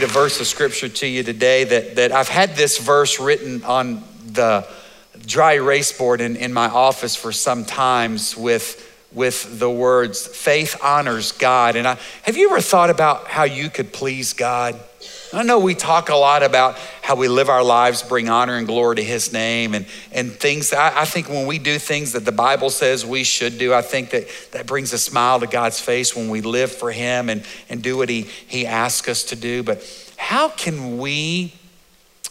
read a verse of scripture to you today that I've had this verse written on the dry erase board in my office for some times with the words, faith honors God. And have you ever thought about how you could please God? I know we talk a lot about how we live our lives, bring honor and glory to his name and things. I think when we do things that the Bible says we should do, I think that brings a smile to God's face when we live for him and do what he asks us to do. But how can we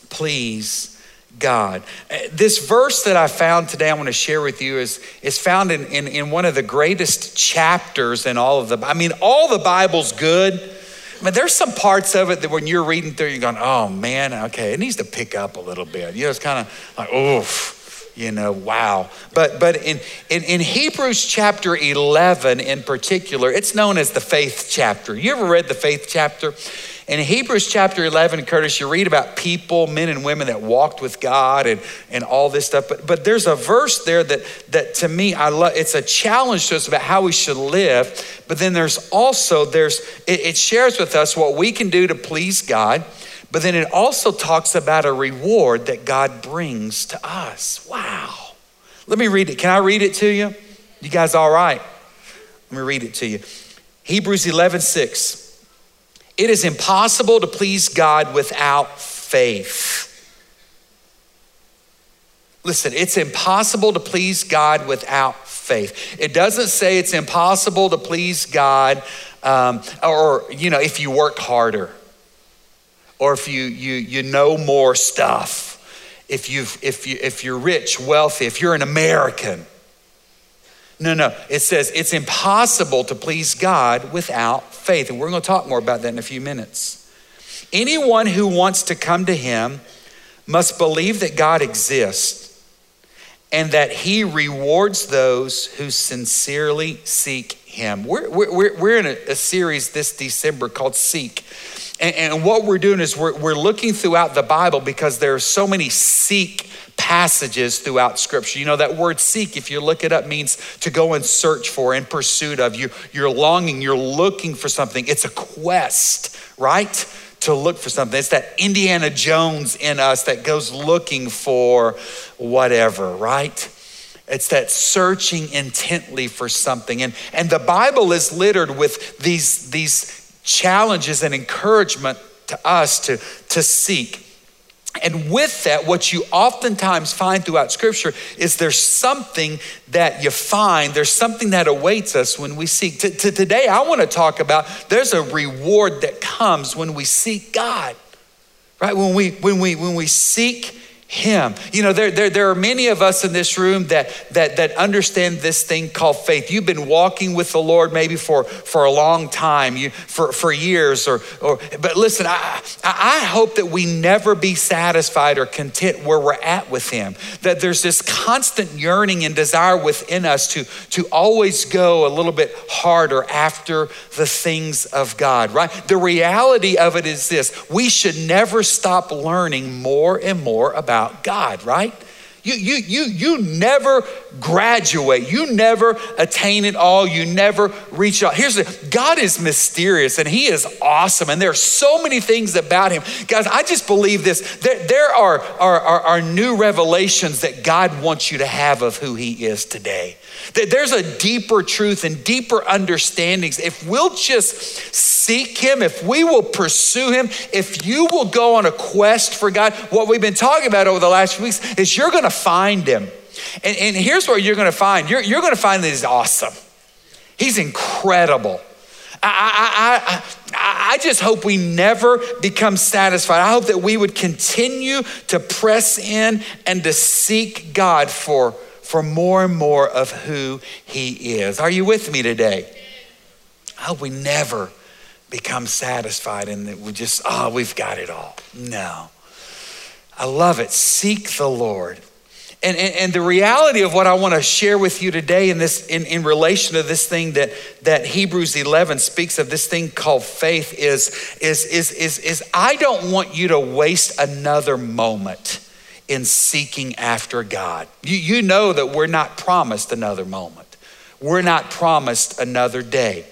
please God? This verse that I found today I want to share with you is found in one of the greatest chapters in all of the, I mean, all the Bible's good. I mean, there's some parts of it that when you're reading through, you're going, oh man, okay, it needs to pick up a little bit. You know, it's kind of like, oof, you know, wow. But in Hebrews chapter 11 in particular, it's known as the faith chapter. You ever read the faith chapter? In Hebrews chapter 11, Curtis, you read about people, men and women that walked with God and all this stuff. But there's a verse there that to me, I love. It's a challenge to us about how we should live. But then there's also, it shares with us what we can do to please God. But then it also talks about a reward that God brings to us. Wow. Let me read it. Can I read it to you? You guys all right? Let me read it to you. Hebrews 11:6. It is impossible to please God without faith. Listen, it's impossible to please God without faith. It doesn't say it's impossible to please God or if you work harder or if you know more stuff, if you're rich, wealthy, if you're an American. No. It says it's impossible to please God without faith. And we're going to talk more about that in a few minutes. Anyone who wants to come to him must believe that God exists and that he rewards those who sincerely seek him. We're in a series this December called Seek. And what we're doing is we're looking throughout the Bible because there are so many seek passages throughout scripture. You know, that word seek, if you look it up, means to go and search for, in pursuit of. You're longing, you're looking for something. It's a quest, right? To look for something. It's that Indiana Jones in us that goes looking for whatever, right? It's that searching intently for something. And the Bible is littered with these challenges and encouragement to us to seek. And with that, what you oftentimes find throughout scripture is there's something that you find, there's something that awaits us when we seek. Today, I want to talk about there's a reward that comes when we seek God, right? When we seek him. You know, there are many of us in this room that understand this thing called faith. You've been walking with the Lord maybe for a long time, for years or but listen, I hope that we never be satisfied or content where we're at with him. That there's this constant yearning and desire within us to always go a little bit harder after the things of God, right? The reality of it is this: we should never stop learning more and more about God, right? You never graduate. You never attain it all. You never reach out. God is mysterious and he is awesome. And there are so many things about him. Guys, I just believe this. There are new revelations that God wants you to have of who he is today. There's a deeper truth and deeper understandings. If we'll just seek him, if we will pursue him, if you will go on a quest for God, what we've been talking about over the last few weeks is you're going to find him. And here's what you're going to find. You're going to find that he's awesome. He's incredible. I just hope we never become satisfied. I hope that we would continue to press in and to seek God for more and more of who he is. Are you with me today? I hope we never become satisfied and that we just, we've got it all. No. I love it. Seek the Lord. And the reality of what I want to share with you today in relation to this thing that Hebrews 11 speaks of, this thing called faith, is I don't want you to waste another moment in seeking after God. You know that we're not promised another moment. We're not promised another day.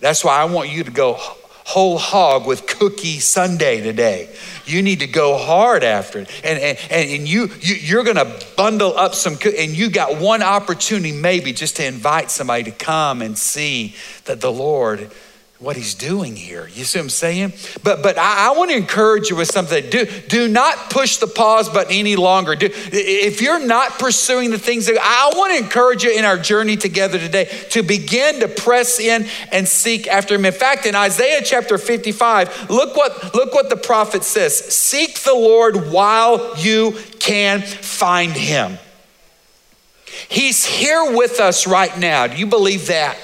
That's why I want you to go whole hog with cookie Sunday today. You need to go hard after it. And you're going to bundle up some cookies, and you got one opportunity maybe just to invite somebody to come and see that the Lord, what he's doing here. You see what I'm saying? But I want to encourage you with something. Do not push the pause button any longer. If you're not pursuing the things that, I want to encourage you in our journey together today to begin to press in and seek after him. In fact, in Isaiah chapter 55, look what the prophet says. Seek the Lord while you can find him. He's here with us right now. Do you believe that?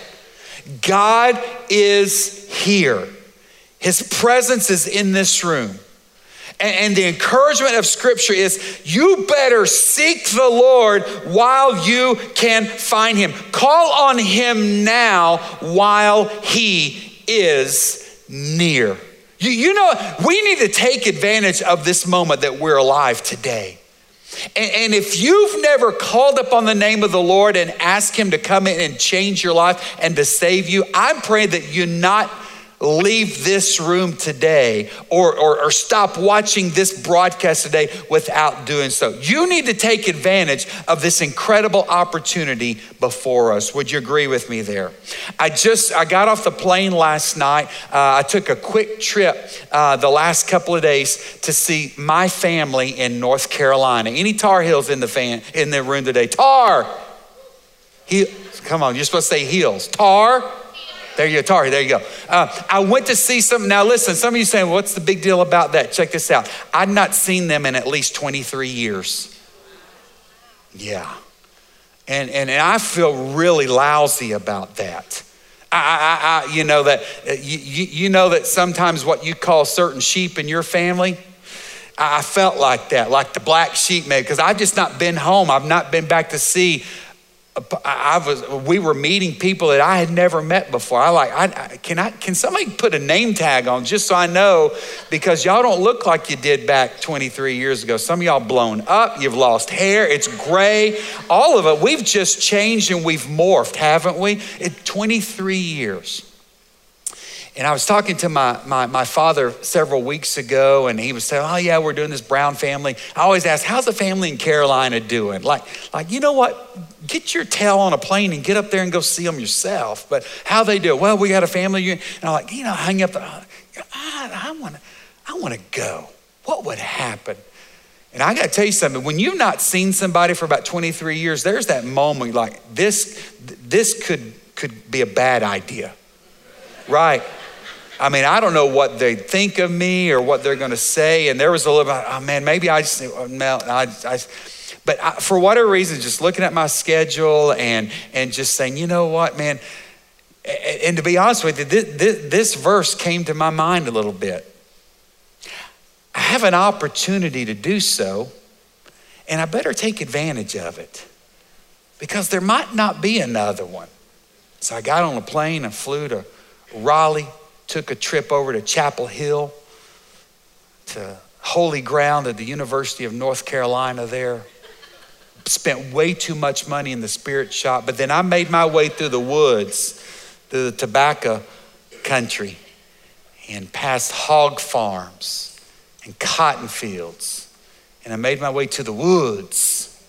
God is here. His presence is in this room. And the encouragement of Scripture is you better seek the Lord while you can find him. Call on him now while he is near. You know, we need to take advantage of this moment that we're alive today. And if you've never called upon the name of the Lord and asked him to come in and change your life and to save you, I'm praying that you not leave this room today or stop watching this broadcast today without doing so. You need to take advantage of this incredible opportunity before us. Would you agree with me there? I got off the plane last night. I took a quick trip the last couple of days to see my family in North Carolina. Any Tar Heels in the room today? Tar Heels. Come on, you're supposed to say heels. Tar. There you go, Tar. There you go. I went to see some. Now listen, some of you saying, well, what's the big deal about that? Check this out. I've not seen them in at least 23 years. Yeah. And I feel really lousy about that. I you know that you know that sometimes what you call certain sheep in your family, I felt like that, like the black sheep, maybe, because I've just not been home. I've not been back to see. We were meeting people that I had never met before. Can somebody put a name tag on just so I know, because y'all don't look like you did back 23 years ago. Some of y'all blown up, you've lost hair, it's gray. All of it, we've just changed and we've morphed, haven't we? 23 years. And I was talking to my father several weeks ago, and he was saying, oh yeah, we're doing this Brown family. I always ask, how's the family in Carolina doing? Like, you know what? Get your tail on a plane and get up there and go see them yourself. But how they do it? Well, we got a family unit. And I'm like, you know, hang up. I want to go. What would happen? And I got to tell you something. When you've not seen somebody for about 23 years, there's that moment like this could be a bad idea, right? I mean, I don't know what they think of me or what they're going to say. And there was a little, oh man, maybe I just, no, but for whatever reason, just looking at my schedule and just saying, you know what, man? And to be honest with you, this verse came to my mind a little bit. I have an opportunity to do so, and I better take advantage of it because there might not be another one. So I got on a plane and flew to Raleigh, took a trip over to Chapel Hill, to Holy Ground at the University of North Carolina there. Spent way too much money in the spirit shop, but then I made my way through the woods, through the tobacco country, and past hog farms and cotton fields. And I made my way to the woods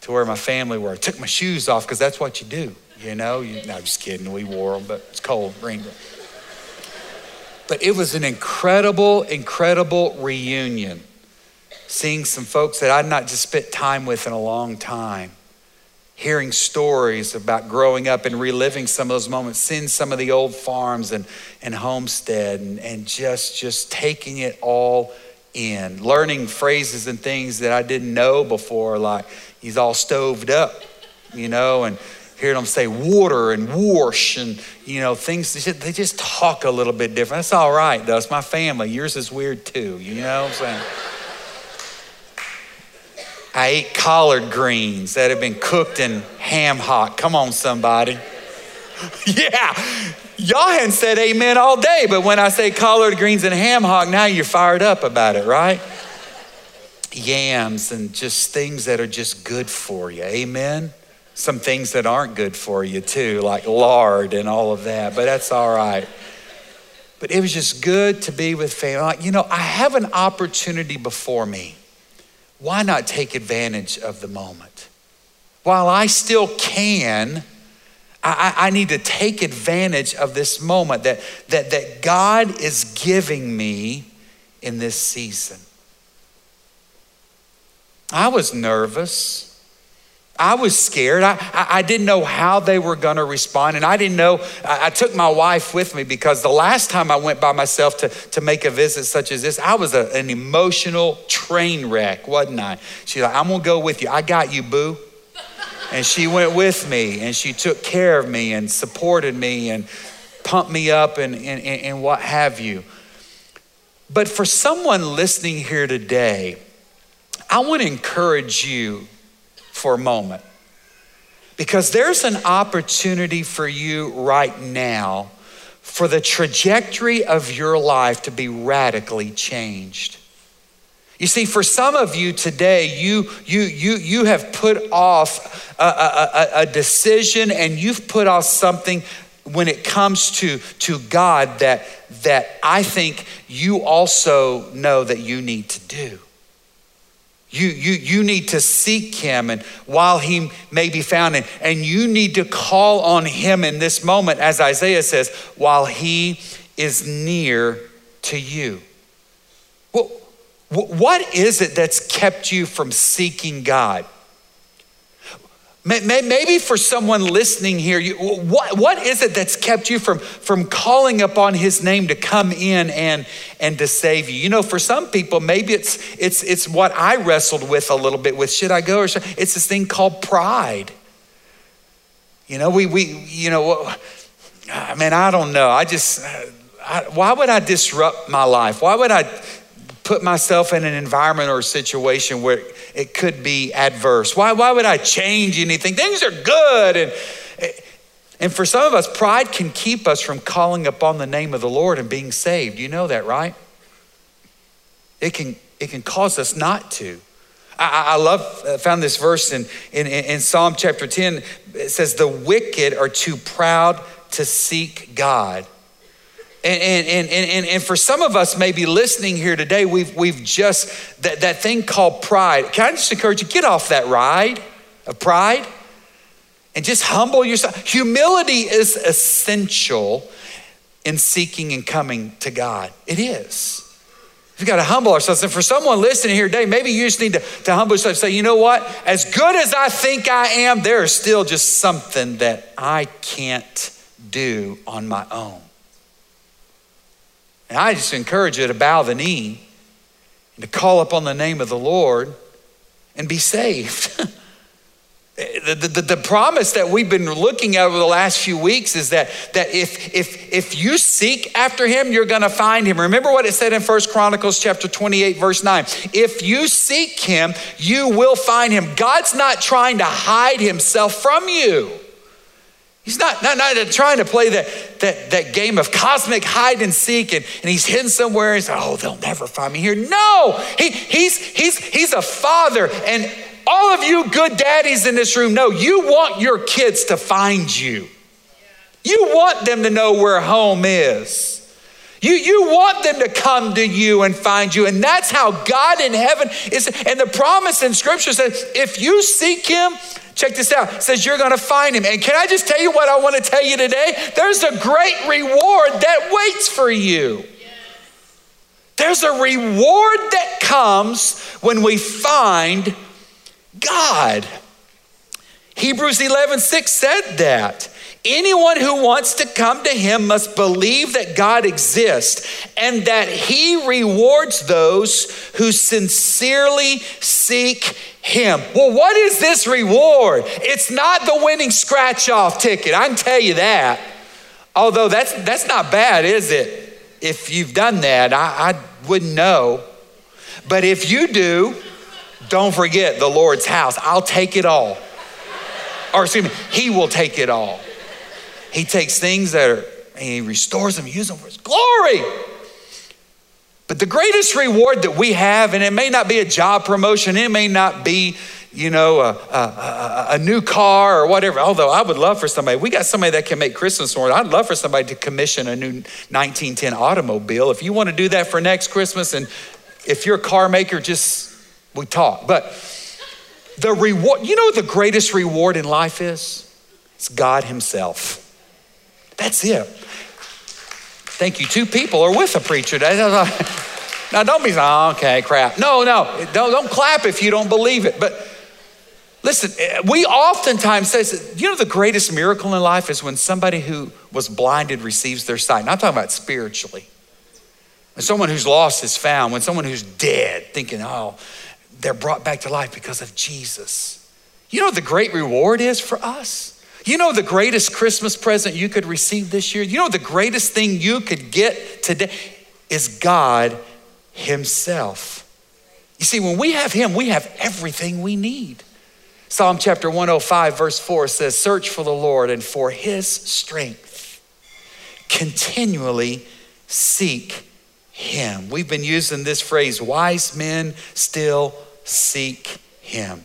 to where my family were. I took my shoes off because that's what you do. You know, no, I'm just kidding. We wore them, but it's cold, rain. But it was an incredible, incredible reunion. Seeing some folks that I'd not just spent time with in a long time. Hearing stories about growing up and reliving some of those moments. Seeing some of the old farms and homestead and just taking it all in. Learning phrases and things that I didn't know before, like he's all stoved up, you know, and hearing them say water and whoosh and, you know, things, they just talk a little bit different. That's all right, though. It's my family. Yours is weird, too. You know what I'm saying? I ate collard greens that had been cooked in ham hock. Come on, somebody. Yeah. Y'all hadn't said amen all day, but when I say collard greens and ham hock, now you're fired up about it, right? Yams and just things that are just good for you. Amen. Some things that aren't good for you too, like lard and all of that, but that's all right. But it was just good to be with family. You know, I have an opportunity before me. Why not take advantage of the moment? While I still can, I need to take advantage of this moment that God is giving me in this season. I was nervous. I was scared. I didn't know how they were going to respond. And I didn't know, I took my wife with me because the last time I went by myself to make a visit such as this, I was an emotional train wreck, wasn't I? She's like, I'm going to go with you. I got you, boo. And she went with me and she took care of me and supported me and pumped me up and what have you. But for someone listening here today, I want to encourage you for a moment, because there's an opportunity for you right now for the trajectory of your life to be radically changed. You see, for some of you today, you have put off a decision, and you've put off something when it comes to God that I think you also know that you need to do. You need to seek him, and while he may be found, and you need to call on him in this moment, as Isaiah says, while he is near to you. Well, what is it that's kept you from seeking God? Maybe for someone listening here, what is it that's kept you from calling upon his name to come in and to save you? You know, for some people, maybe it's what I wrestled with a little bit with, should I go or should I? It's this thing called pride. You know, I mean, I don't know. Why would I disrupt my life? Why would I put myself in an environment or a situation where it could be adverse? Why would I change anything? Things are good. And for some of us, pride can keep us from calling upon the name of the Lord and being saved. You know that, right? It can cause us not to. I found this verse in Psalm chapter 10. It says, the wicked are too proud to seek God. And for some of us maybe listening here today, we've just, that thing called pride. Can I just encourage you, get off that ride of pride and just humble yourself. Humility is essential in seeking and coming to God. It is. We've got to humble ourselves. And for someone listening here today, maybe you just need to humble yourself and say, you know what? As good as I think I am, there is still just something that I can't do on my own. And I just encourage you to bow the knee and to call upon the name of the Lord and be saved. The promise that we've been looking at over the last few weeks is that if you seek after him, you're going to find him. Remember what it said in 1 Chronicles chapter 28, verse 9. If you seek him, you will find him. God's not trying to hide himself from you. He's not trying to play that game of cosmic hide and seek, and he's hidden somewhere. He's like, oh, they'll never find me here. No, he's a father, and all of you good daddies in this room know you want your kids to find you. You want them to know where home is. You want them to come to you and find you, and that's how God in heaven is. And the promise in Scripture says, if you seek him, check this out, it says you're going to find him. And can I just tell you what I want to tell you today? There's a great reward that waits for you. Yes. There's a reward that comes when we find God. Hebrews 11:6 said that. Anyone who wants to come to him must believe that God exists and that he rewards those who sincerely seek him. Well, what is this reward? It's not the winning scratch-off ticket. I can tell you that. Although that's not bad, is it? If you've done that, I wouldn't know. But if you do, don't forget the Lord's house. I'll take it all. Or excuse me, he will take it all. He takes things and he restores them, uses them for his glory. But the greatest reward that we have, and it may not be a job promotion, it may not be you know, a new car or whatever. Although I would love for somebody, we got somebody that can make Christmas ornaments. I'd love for somebody to commission a new 1910 automobile. If you want to do that for next Christmas, and if you're a car maker, just, we talk. But the reward, you know what the greatest reward in life is? It's God himself. That's it. Thank you. Two people are with a preacher. Now, don't be, oh, okay, crap. No, don't clap if you don't believe it. But listen, we oftentimes say, you know, the greatest miracle in life is when somebody who was blinded receives their sight. And I'm talking about spiritually. When someone who's lost is found, when someone who's dead, thinking, oh, they're brought back to life because of Jesus. You know what the great reward is for us? You know the greatest Christmas present you could receive this year? You know the greatest thing you could get today is God himself. You see, when we have him, we have everything we need. Psalm chapter 105, verse 4 says, search for the Lord and for his strength. Continually seek him. We've been using this phrase, wise men still seek him.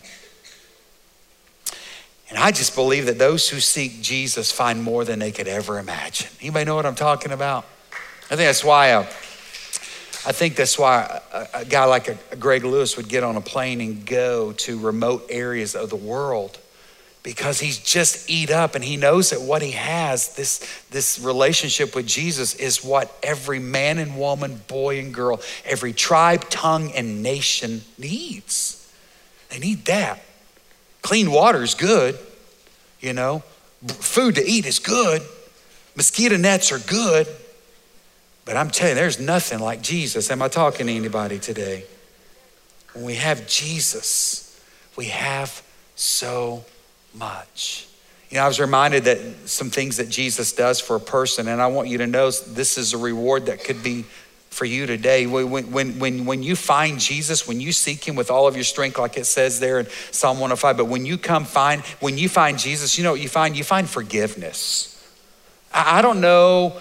And I just believe that those who seek Jesus find more than they could ever imagine. Anybody know what I'm talking about? I think that's why a guy like a Greg Lewis would get on a plane and go to remote areas of the world, because he's just eat up and he knows that what he has, this relationship with Jesus, is what every man and woman, boy and girl, every tribe, tongue, and nation needs. They need that. Clean water is good, you know. Food to eat is good. Mosquito nets are good. But I'm telling you, there's nothing like Jesus. Am I talking to anybody today? When we have Jesus, we have so much. You know, I was reminded that some things that Jesus does for a person, and I want you to know this is a reward that could be for you today. When you find Jesus, when you seek him with all of your strength, like it says there in Psalm 105, but when you find Jesus, you know what you find? You find forgiveness. I don't know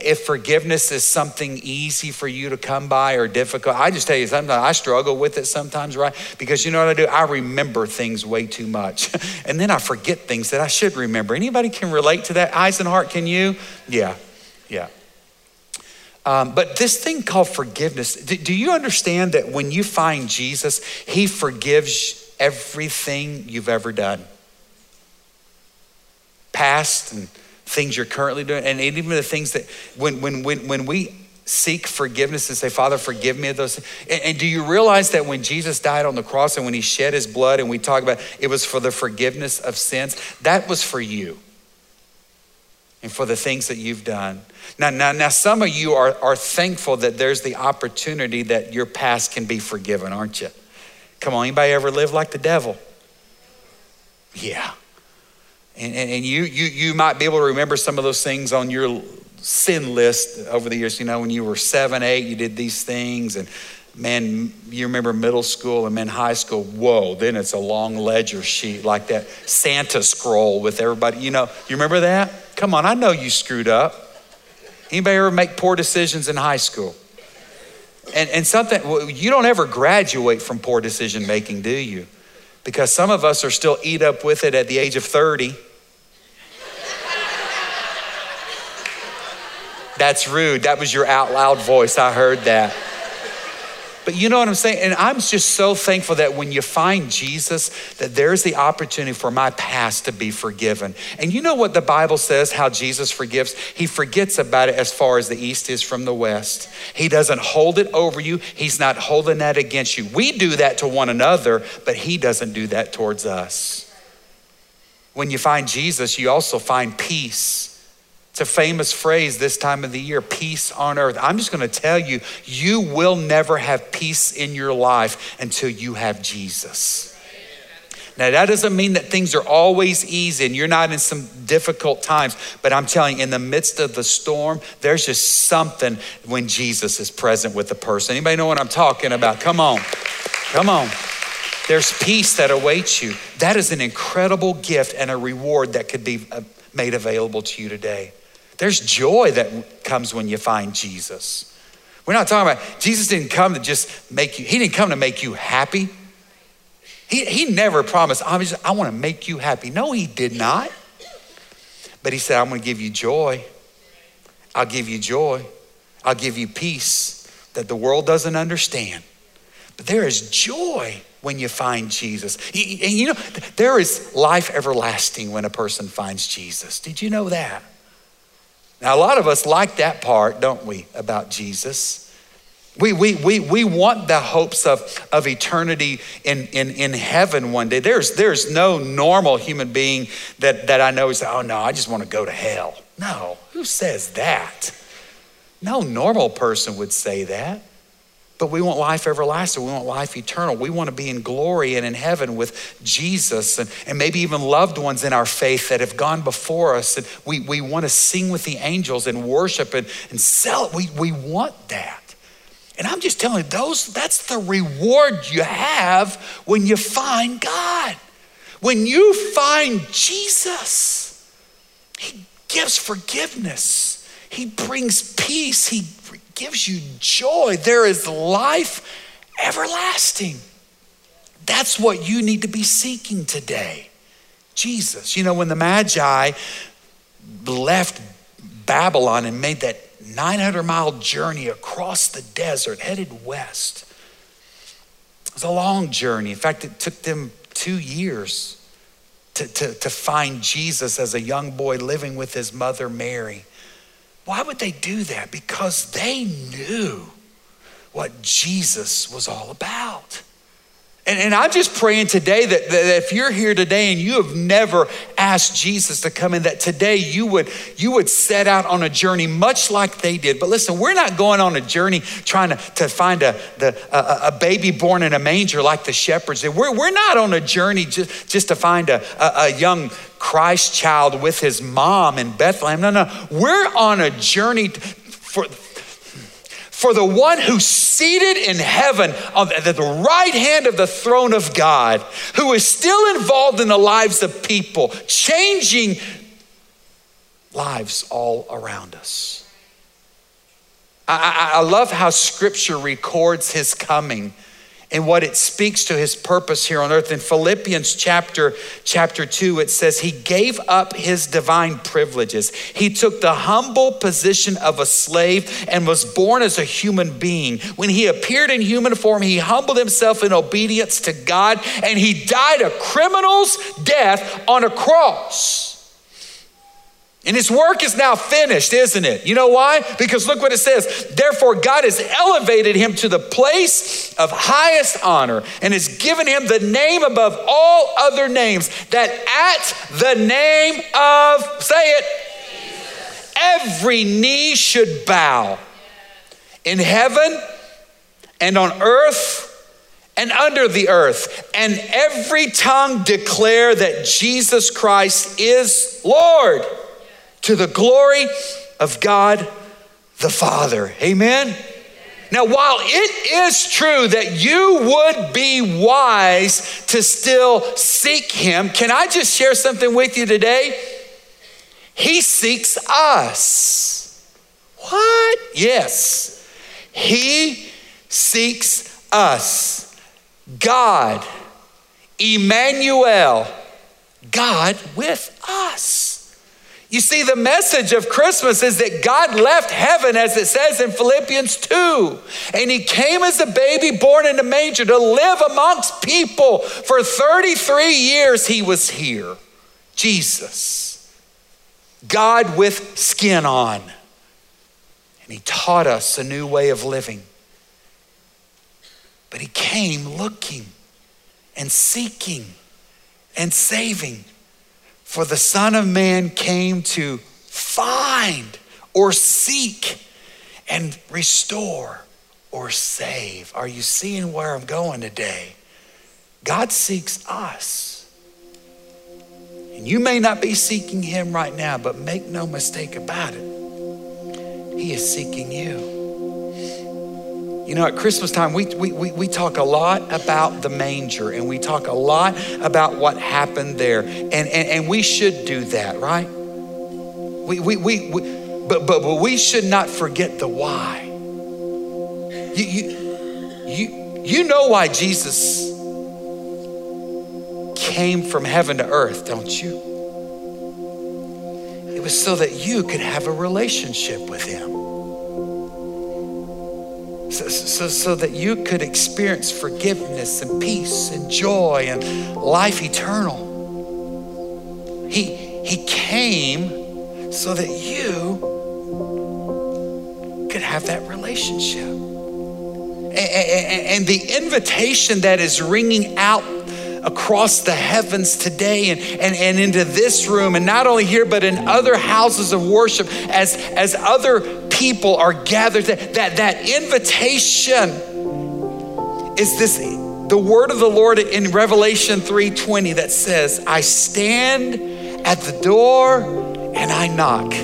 if forgiveness is something easy for you to come by or difficult. I just tell you, sometimes I struggle with it sometimes, right? Because you know what I do? I remember things way too much. And then I forget things that I should remember. Anybody can relate to that? Eyes and heart, can you? Yeah. But this thing called forgiveness, do you understand that when you find Jesus, he forgives everything you've ever done? Past and things you're currently doing. And even the things that when we seek forgiveness and say, Father, forgive me of those things. And do you realize that when Jesus died on the cross and when he shed his blood, and we talk about it was for the forgiveness of sins, that was for you. And for the things that you've done. Now, some of you are thankful that there's the opportunity that your past can be forgiven, aren't you? Come on, anybody ever live like the devil? Yeah. And you might be able to remember some of those things on your sin list over the years. You know, when you were 7, 8, you did these things, and man, you remember middle school and high school. Whoa, then it's a long ledger sheet like that Santa scroll with everybody. You know, you remember that? Come on, I know you screwed up. Anybody ever make poor decisions in high school? And you don't ever graduate from poor decision making, do you? Because some of us are still eat up with it at the age of 30. That's rude. That was your out loud voice. I heard that. But you know what I'm saying? And I'm just so thankful that when you find Jesus, that there's the opportunity for my past to be forgiven. And you know what the Bible says, how Jesus forgives? He forgets about it as far as the east is from the west. He doesn't hold it over you. He's not holding that against you. We do that to one another, but he doesn't do that towards us. When you find Jesus, you also find peace. It's a famous phrase this time of the year, peace on earth. I'm just gonna tell you, you will never have peace in your life until you have Jesus. Now, that doesn't mean that things are always easy and you're not in some difficult times, but I'm telling you, in the midst of the storm, there's just something when Jesus is present with the person. Anybody know what I'm talking about? Come on. There's peace that awaits you. That is an incredible gift and a reward that could be made available to you today. There's joy that comes when you find Jesus. We're not talking about, Jesus didn't come to just make you happy. He never promised, I want to make you happy. No, he did not. But he said, I'm going to give you joy. I'll give you joy. I'll give you peace that the world doesn't understand. But there is joy when you find Jesus. And you know, there is life everlasting when a person finds Jesus. Did you know that? Now, a lot of us like that part, don't we, about Jesus? We want the hopes of eternity in heaven one day. There's no normal human being that I know is, oh no, I just want to go to hell. No, who says that? No normal person would say that. But we want life everlasting. We want life eternal. We want to be in glory and in heaven with Jesus and maybe even loved ones in our faith that have gone before us. And we want to sing with the angels and worship and celebrate. We want that. And I'm just telling you, that's the reward you have when you find God. When you find Jesus, he gives forgiveness. He brings peace. He gives you joy. There is life everlasting. That's what you need to be seeking today. Jesus. You know, when the Magi left Babylon and made that 900-mile journey across the desert, headed west. It was a long journey. In fact, it took them 2 years to find Jesus as a young boy living with his mother, Mary. Why would they do that? Because they knew what Jesus was all about. And I'm just praying today that if you're here today and you have never asked Jesus to come in, that today you would set out on a journey much like they did. But listen, we're not going on a journey trying to find a baby born in a manger like the shepherds did. We're not on a journey just to find a young Christ child with his mom in Bethlehem. No, we're on a journey for the one who's seated in heaven at the right hand of the throne of God, who is still involved in the lives of people, changing lives all around us. I love how Scripture records his coming and what it speaks to his purpose here on earth. In Philippians chapter 2, it says, he gave up his divine privileges. He took the humble position of a slave and was born as a human being. When he appeared in human form, he humbled himself in obedience to God, and he died a criminal's death on a cross. And his work is now finished, isn't it? You know why? Because look what it says. Therefore, God has elevated him to the place of highest honor and has given him the name above all other names, that at the name of, say it, Jesus, every knee should bow in heaven and on earth and under the earth, and every tongue declare that Jesus Christ is Lord, to the glory of God the Father. Amen? Now, while it is true that you would be wise to still seek him, can I just share something with you today? He seeks us. What? Yes. He seeks us. God, Emmanuel, God with us. You see, the message of Christmas is that God left heaven, as it says in Philippians 2, and he came as a baby born in a manger to live amongst people. For 33 years, he was here. Jesus, God with skin on. And he taught us a new way of living. But he came looking and seeking and saving. For the Son of Man came to find or seek and restore or save. Are you seeing where I'm going today? God seeks us. And you may not be seeking him right now, but make no mistake about it. He is seeking you. You know, at Christmas time, we talk a lot about the manger, and we talk a lot about what happened there. And we should do that, right? But we should not forget the why. You know why Jesus came from heaven to earth, don't you? It was so that you could have a relationship with him. So that you could experience forgiveness and peace and joy and life eternal. He came so that you could have that relationship. And the invitation that is ringing out across the heavens today and into this room, and not only here, but in other houses of worship, as other people are gathered, that invitation is this, the word of the Lord in Revelation 3:20 that says, I stand at the door and I knock.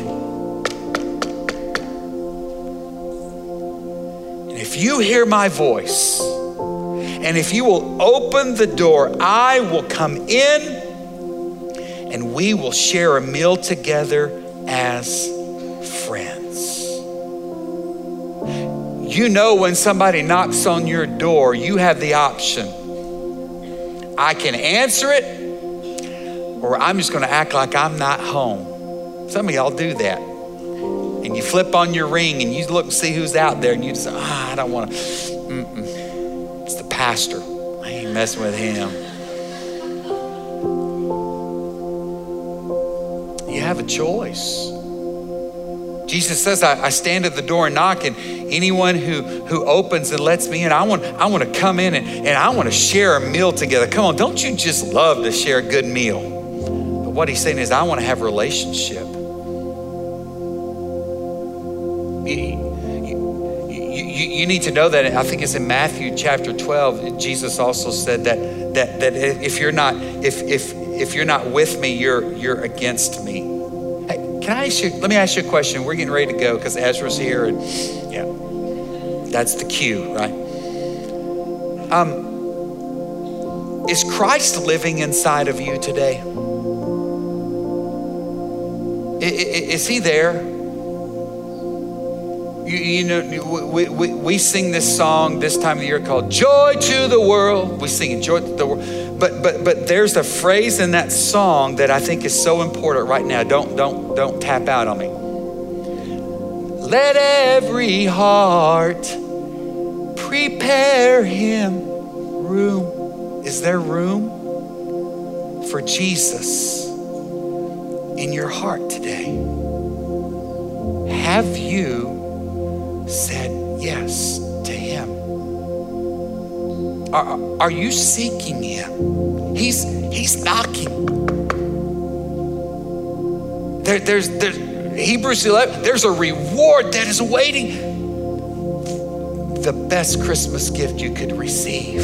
And if you hear my voice, and if you will open the door, I will come in and we will share a meal together as friends. You know, when somebody knocks on your door, you have the option. I can answer it, or I'm just gonna act like I'm not home. Some of y'all do that. And you flip on your ring and you look and see who's out there and you just say, I don't wanna, It's the pastor. I ain't messing with him. You have a choice. Jesus says, I stand at the door and knock, and anyone who opens and lets me in, I want to come in and I want to share a meal together. Come on, don't you just love to share a good meal? But what he's saying is, I want to have a relationship. You need to know that. I think it's in Matthew chapter 12. Jesus also said that if you're not with me, you're against me. Hey, let me ask you a question. We're getting ready to go because Ezra's here, and yeah, that's the cue, right? Is Christ living inside of you today? Is he there? You know, we sing this song this time of the year called Joy to the World. We sing it, Joy to the World. But there's a phrase in that song that I think is so important right now. Don't tap out on me. Let every heart prepare him room. Is there room for Jesus in your heart today? Have you said yes to him? Are you seeking him? He's knocking. There's Hebrews 11, there's a reward that is awaiting. The best Christmas gift you could receive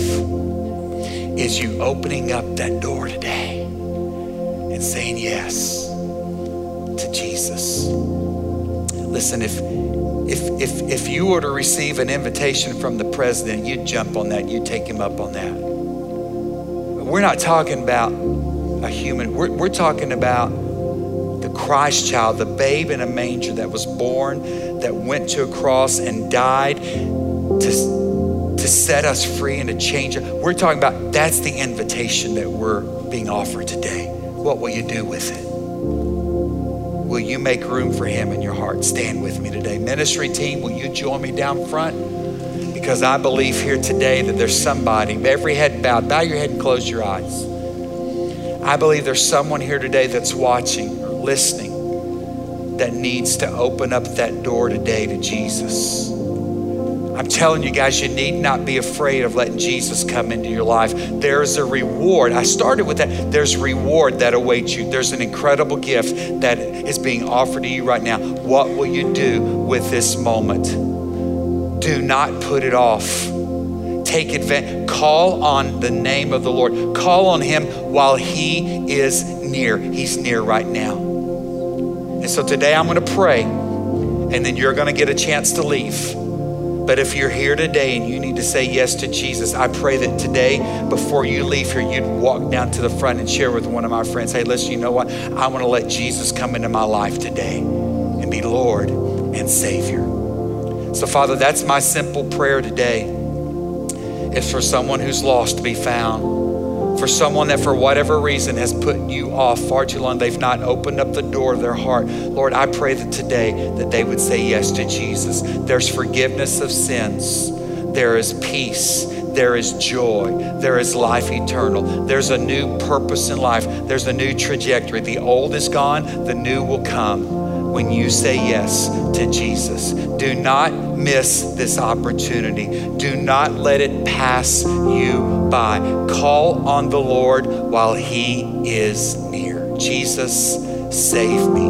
is you opening up that door today and saying yes to Jesus. Listen, if you were to receive an invitation from the president, you'd jump on that, you'd take him up on that. We're not talking about a human, we're talking about the Christ child, the babe in a manger that was born, that went to a cross and died to set us free and to change us. We're talking about, that's the invitation that we're being offered today. What will you do with it? Will you make room for him in your heart? Stand with me today. Ministry team, will you join me down front? Because I believe here today that there's somebody, every head bowed, bow your head and close your eyes. I believe there's someone here today that's watching or listening that needs to open up that door today to Jesus. I'm telling you guys, you need not be afraid of letting Jesus come into your life. There's a reward. I started with that. There's reward that awaits you. There's an incredible gift that is being offered to you right now. What will you do with this moment? Do not put it off. Take advantage. Call on the name of the Lord. Call on him while he is near. He's near right now. And so today I'm going to pray, and then you're going to get a chance to leave. But if you're here today and you need to say yes to Jesus, I pray that today, before you leave here, you'd walk down to the front and share with one of my friends, hey, listen, you know what? I want to let Jesus come into my life today and be Lord and Savior. So Father, that's my simple prayer today. It's for someone who's lost to be found, For someone that for whatever reason has put you off far too long, they've not opened up the door of their heart. Lord, I pray that today that they would say yes to Jesus. There's forgiveness of sins. There is peace. There is joy. There is life eternal. There's a new purpose in life. There's a new trajectory. The old is gone. The new will come when you say yes to Jesus. Do not miss this opportunity. Do not let it pass you by. Call on the Lord while he is near. Jesus, save me.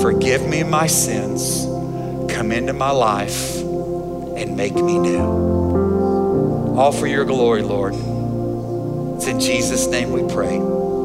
Forgive me my sins. Come into my life and make me new. All for your glory, Lord. It's in Jesus' name we pray.